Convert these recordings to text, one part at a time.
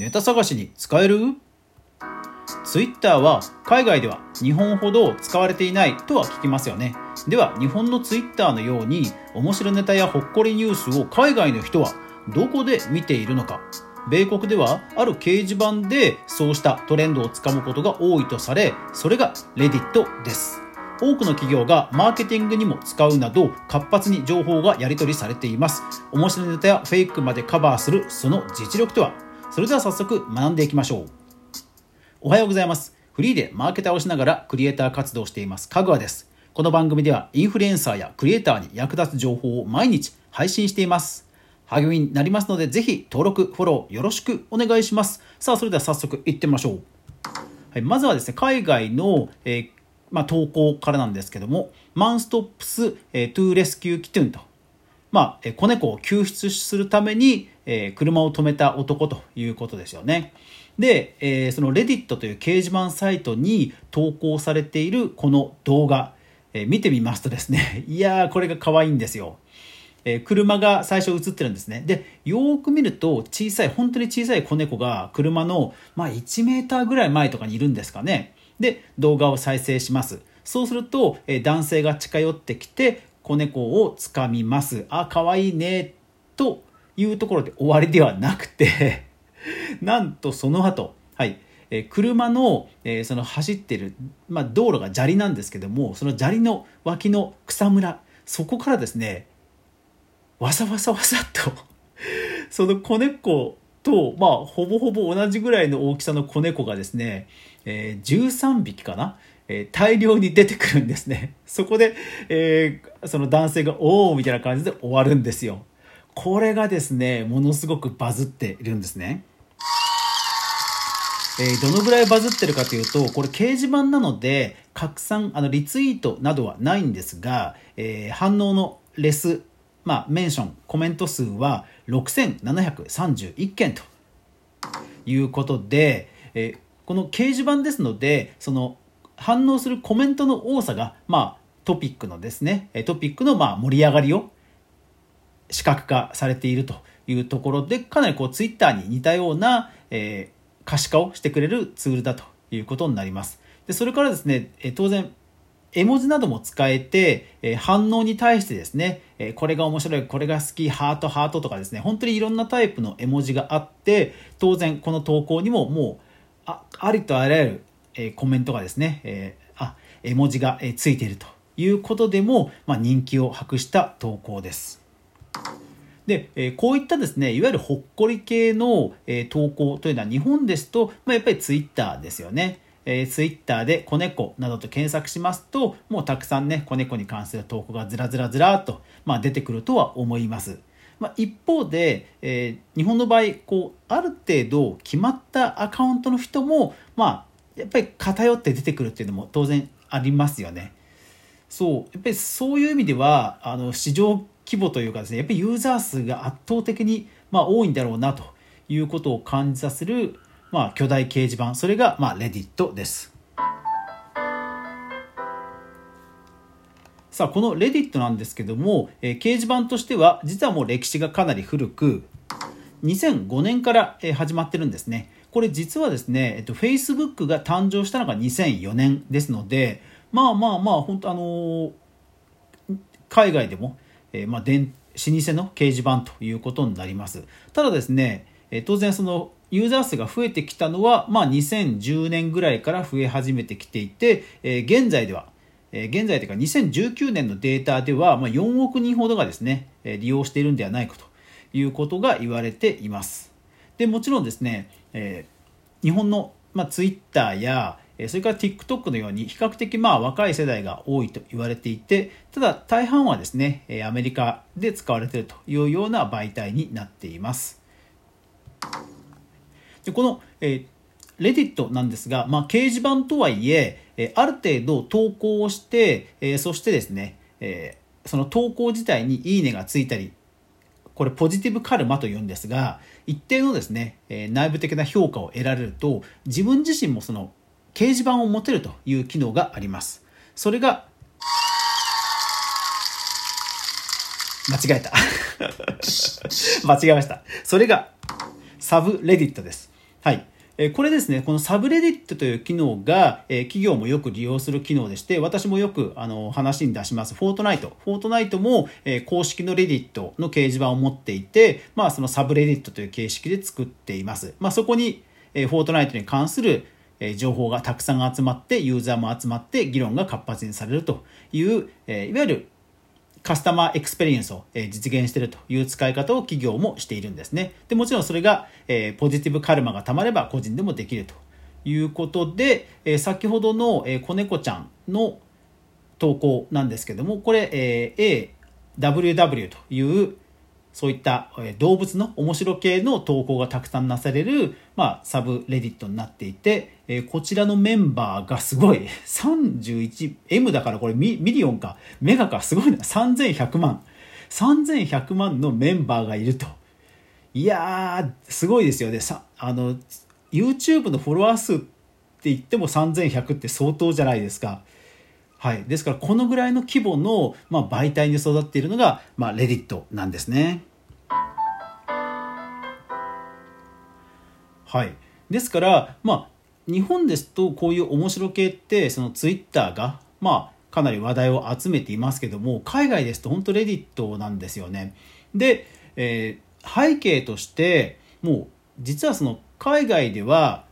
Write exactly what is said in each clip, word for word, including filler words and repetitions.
ネタ探しに使える？ Twitter は海外では日本ほど使われていないとは聞きますよね。では日本の Twitter のように面白ネタやほっこりニュースを海外の人はどこで見ているのか。米国ではある掲示板でそうしたトレンドをつかむことが多いとされ、それがレディットです。多くの企業がマーケティングにも使うなど活発に情報がやり取りされています。面白いネタやフェイクまでカバーするその実力とは。それでは早速学んでいきましょう。おはようございます。フリーでマーケターをしながらクリエイター活動をしていますかぐわです。この番組ではインフルエンサーやクリエイターに役立つ情報を毎日配信しています。励みになりますので、ぜひ登録、フォローよろしくお願いします。さあ、それでは早速いってみましょう。はい、まずはですね、海外の、えーまあ、投稿からなんですけども、マンストップス、えー、トゥーレスキューキトゥンと、まあ、子猫を救出するために、えー、車を止めた男ということですよね。で、えー、そのレディットという掲示板サイトに投稿されているこの動画、えー、見てみますとですね、いやー、これが可愛いんですよ。えー、車が最初映ってるんですね。で、よく見ると小さい、本当に小さい子猫が車の、まあ、いちメーターぐらい前とかにいるんですかね。で、動画を再生します。そうすると、えー、男性が近寄ってきて子猫をつかみます。あ、かわいいねというところで終わりではなくてなんとその後、はいえー、車の、えー、その走ってる、まあ、道路が砂利なんですけども、その砂利の脇の草むら、そこからですね、わさわさわさっとその子猫と、まあ、ほぼほぼ同じぐらいの大きさの子猫がですね、えー、じゅうさんびきかな、えー、大量に出てくるんですね。そこで、えー、その男性がおーみたいな感じで終わるんですよ。これがですね、ものすごくバズっているんですね。えー、どのぐらいバズってるかというと、これ掲示板なので拡散、あのリツイートなどはないんですが、えー、反応のレス、まあ、メンション、コメント数はろくせんななひゃくさんじゅういっけんということで、えー、この掲示板ですので、その反応するコメントの多さが、まあ、トピックのですね、トピックのまあ盛り上がりを視覚化されているというところで、かなりこうツイッターに似たような、えー、可視化をしてくれるツールだということになります。で、それからですね、えー、当然絵文字なども使えて、えー、反応に対してですね、えー、これが面白い、これが好き、ハートハートとかですね、本当にいろんなタイプの絵文字があって、当然この投稿にももう あ, ありとあらゆる、えー、コメントがですね、えー、あ絵文字が、えー、ついているということでも、まあ、人気を博した投稿です。で、えー、こういったですね、いわゆるほっこり系の、えー、投稿というのは、日本ですと、まあ、やっぱりツイッターですよね。えー、ツイッターで子猫などと検索しますと、もうたくさんね、子猫に関する投稿がずらずらずらっと、まあ、出てくるとは思います。まあ、一方で、えー、日本の場合こうある程度決まったアカウントの人も、まあ、やっぱり偏って出てくるっていうのも当然ありますよね。そう、やっぱりそういう意味では、あの市場規模というかですね、やっぱりユーザー数が圧倒的に、まあ、多いんだろうなということを感じさせる、まあ、巨大掲示板、それがまあレディットです。さあ、このレディットなんですけども、えー、掲示板としては実はもう歴史がかなり古く、にせんごねんから始まってるんですね。これ実はですね、えっと、Facebook が誕生したのがにせんよねんですので、まあまあまあ本当、あのー、海外でも、えーまあ、老舗の掲示板ということになります。ただですね、えー、当然そのユーザー数が増えてきたのは、まあ、にせんじゅうねんぐらいから増え始めてきていて、えー、現在では、えー、現在というかにせんじゅうきゅうねんのデータでは、まあ、よんおくにんほどがですね、利用しているんではないかということが言われています。で、もちろんですね、えー、日本の、まあ、Twitter やそれから TikTok のように比較的まあ若い世代が多いと言われていて、ただ大半はですね、アメリカで使われているというような媒体になっています。で、この、えー、レディットなんですが、まあ、掲示板とはいえ、えー、ある程度投稿をして、えー、そしてですね、えー、その投稿自体にいいねがついたり、これポジティブカルマというんですが、一定のですね、えー、内部的な評価を得られると、自分自身もその掲示板を持てるという機能があります。それが、間違えた。間違えました。それがサブレディットです。はい。これですね、このサブレディットという機能が、えー、企業もよく利用する機能でして、私もよくあの話に出します、フォートナイト。フォートナイトも、えー、公式のレディットの掲示板を持っていて、まあ、そのサブレディットという形式で作っています。まあ、そこに、えー、フォートナイトに関する、えー、情報がたくさん集まって、ユーザーも集まって、議論が活発にされるという、えー、いわゆるカスタマーエクスペリエンスを実現しているという使い方を企業もしているんですね。でもちろんそれが、えー、ポジティブカルマがたまれば個人でもできるということで、えー、先ほどの、えー、子猫ちゃんの投稿なんですけども、これ、えー、エーダブリューダブリュー というそういった、えー、動物の面白系の投稿がたくさんなされる、まあ、サブレディットになっていて、えー、こちらのメンバーがすごい さんじゅういちエム だからこれ ミ, ミリオンかメガかすごいな、さんぜんひゃくまんさんぜんひゃくまんのメンバーがいると。いやーすごいですよね。さあの YouTube のフォロワー数って言ってもさんぜんひゃくって相当じゃないですか。はい、ですからこのぐらいの規模の、まあ、媒体に育っているのが、まあ、レディットなんですね。はい、ですから、まあ、日本ですとこういう面白系ってそのツイッターが、まあ、かなり話題を集めていますけども、海外ですと本当レディットなんですよね。で、えー、背景としてもう実はその海外では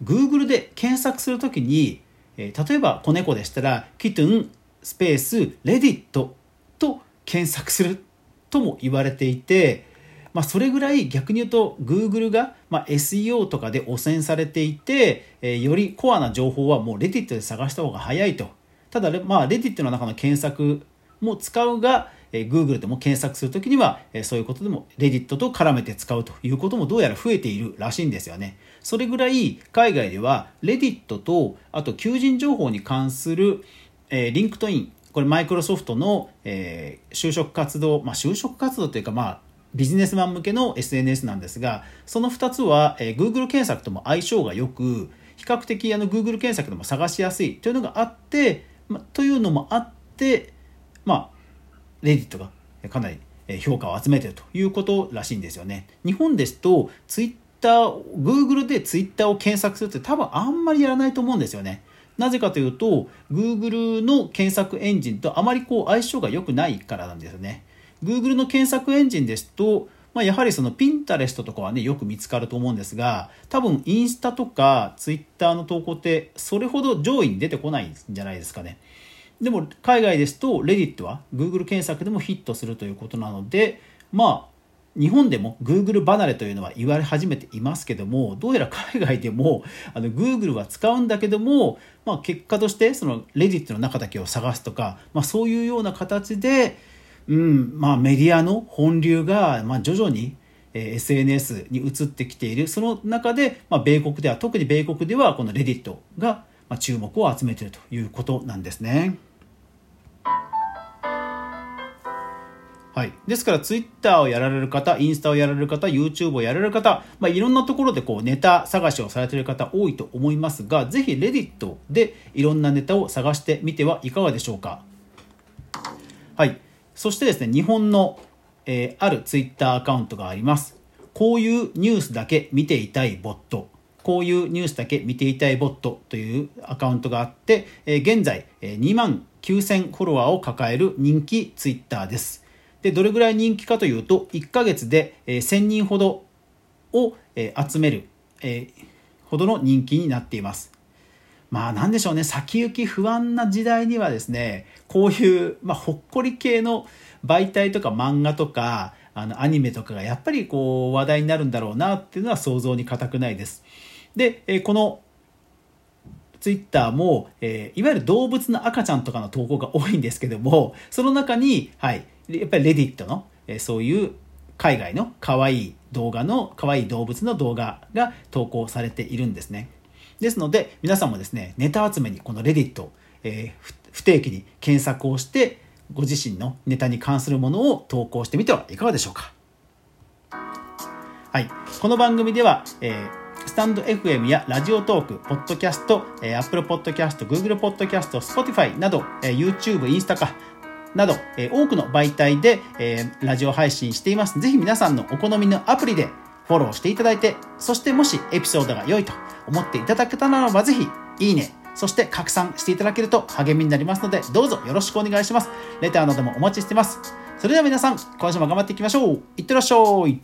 Google で検索するときに例えば子猫でしたらキトゥンスペースレディットと検索するとも言われていて、まあ、それぐらい逆に言うと Google がまあ エスイーオー とかで汚染されていて、えー、よりコアな情報はもうレディットで探した方が早いと。ただ、まあ、レディットの中の検索も使うが、えー、Google でも検索するときには、えー、そういうことでもレディットと絡めて使うということもどうやら増えているらしいんですよね。それぐらい海外ではレディットとあと求人情報に関する、えー、リンクトイン、これマイクロソフトの、えー、就職活動、まあ、就職活動というか、まあ、ビジネスマン向けの エスエヌエス なんですが、そのふたつは、えー、Google 検索とも相性がよく比較的あの Google 検索でも探しやすいというのがあって、ま、というのもあってまあ、レディットがかなり評価を集めているということらしいんですよね。日本ですとツイッター、Google でツイッターを検索するって多分あんまりやらないと思うんですよね。なぜかというと Google の検索エンジンとあまりこう相性が良くないからなんですよね。 Google の検索エンジンですと、まあ、やはりその Pinterest とかはねよく見つかると思うんですが、多分インスタとかツイッターの投稿ってそれほど上位に出てこないんじゃないですかね。でも海外ですとレディットは Google 検索でもヒットするということなので、まあ日本でも Google 離れというのは言われ始めていますけども、どうやら海外でもあの Google は使うんだけども、まあ、結果としてそのレディットの中だけを探すとか、まあ、そういうような形で、うんまあ、メディアの本流がまあ徐々にエスエヌエス に移ってきている。その中で、まあ、米国では特に米国ではこのレディットが注目を集めているということなんですね。はい、ですからツイッターをやられる方、インスタをやられる方、 YouTube をやられる方、まあ、いろんなところでこうネタ探しをされている方多いと思いますが、ぜひ Reddit でいろんなネタを探してみてはいかがでしょうか。はい、そしてですね、日本の、えー、あるツイッターアカウントがあります。こういうニュースだけ見ていたいボット、こういうニュースだけ見ていたいボットというアカウントがあって、えー、現在、えー、にまんきゅうせんフォロワーを抱える人気ツイッターです。でどれぐらい人気かというと、いっかげつでせんにんほどを集めるほどの人気になっています。まあ何でしょうね、先行き不安な時代にはですね、こういう、まあ、ほっこり系の媒体とか漫画とかあのアニメとかがやっぱりこう話題になるんだろうなっていうのは想像に難くないです。でこのツイッターも、えー、いわゆる動物の赤ちゃんとかの投稿が多いんですけども、その中に、はい、やっぱりレディットの、えー、そういう海外の可愛い動画の可愛い動物の動画が投稿されているんですね。ですので皆さんもですね、ネタ集めにこのレディット、えー、不定期に検索をしてご自身のネタに関するものを投稿してみてはいかがでしょうか。はい、この番組では、えースタンド エフエム やラジオトーク、ポッドキャスト、えー、Apple Podcast、Google Podcast、Spotify など、えー、YouTube、インスタ化など、えー、多くの媒体で、えー、ラジオ配信しています。ぜひ皆さんのお好みのアプリでフォローしていただいて、そしてもしエピソードが良いと思っていただけたならば、ぜひいいね、そして拡散していただけると励みになりますので、どうぞよろしくお願いします。レターなどもお待ちしてます。それでは皆さん、今週も頑張っていきましょう。いってらっしゃい。